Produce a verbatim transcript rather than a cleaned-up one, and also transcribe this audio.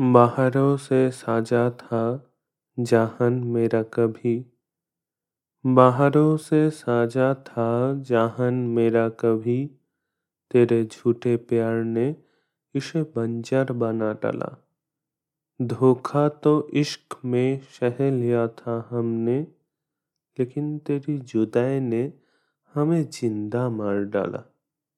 बाहरों से साजा था जहान मेरा कभी, बाहरों से साजा था जहान मेरा कभी, तेरे झूठे प्यार ने इसे बंजर बना डाला। धोखा तो इश्क में सह लिया था हमने, लेकिन तेरी जुदाई ने हमें जिंदा मार डाला।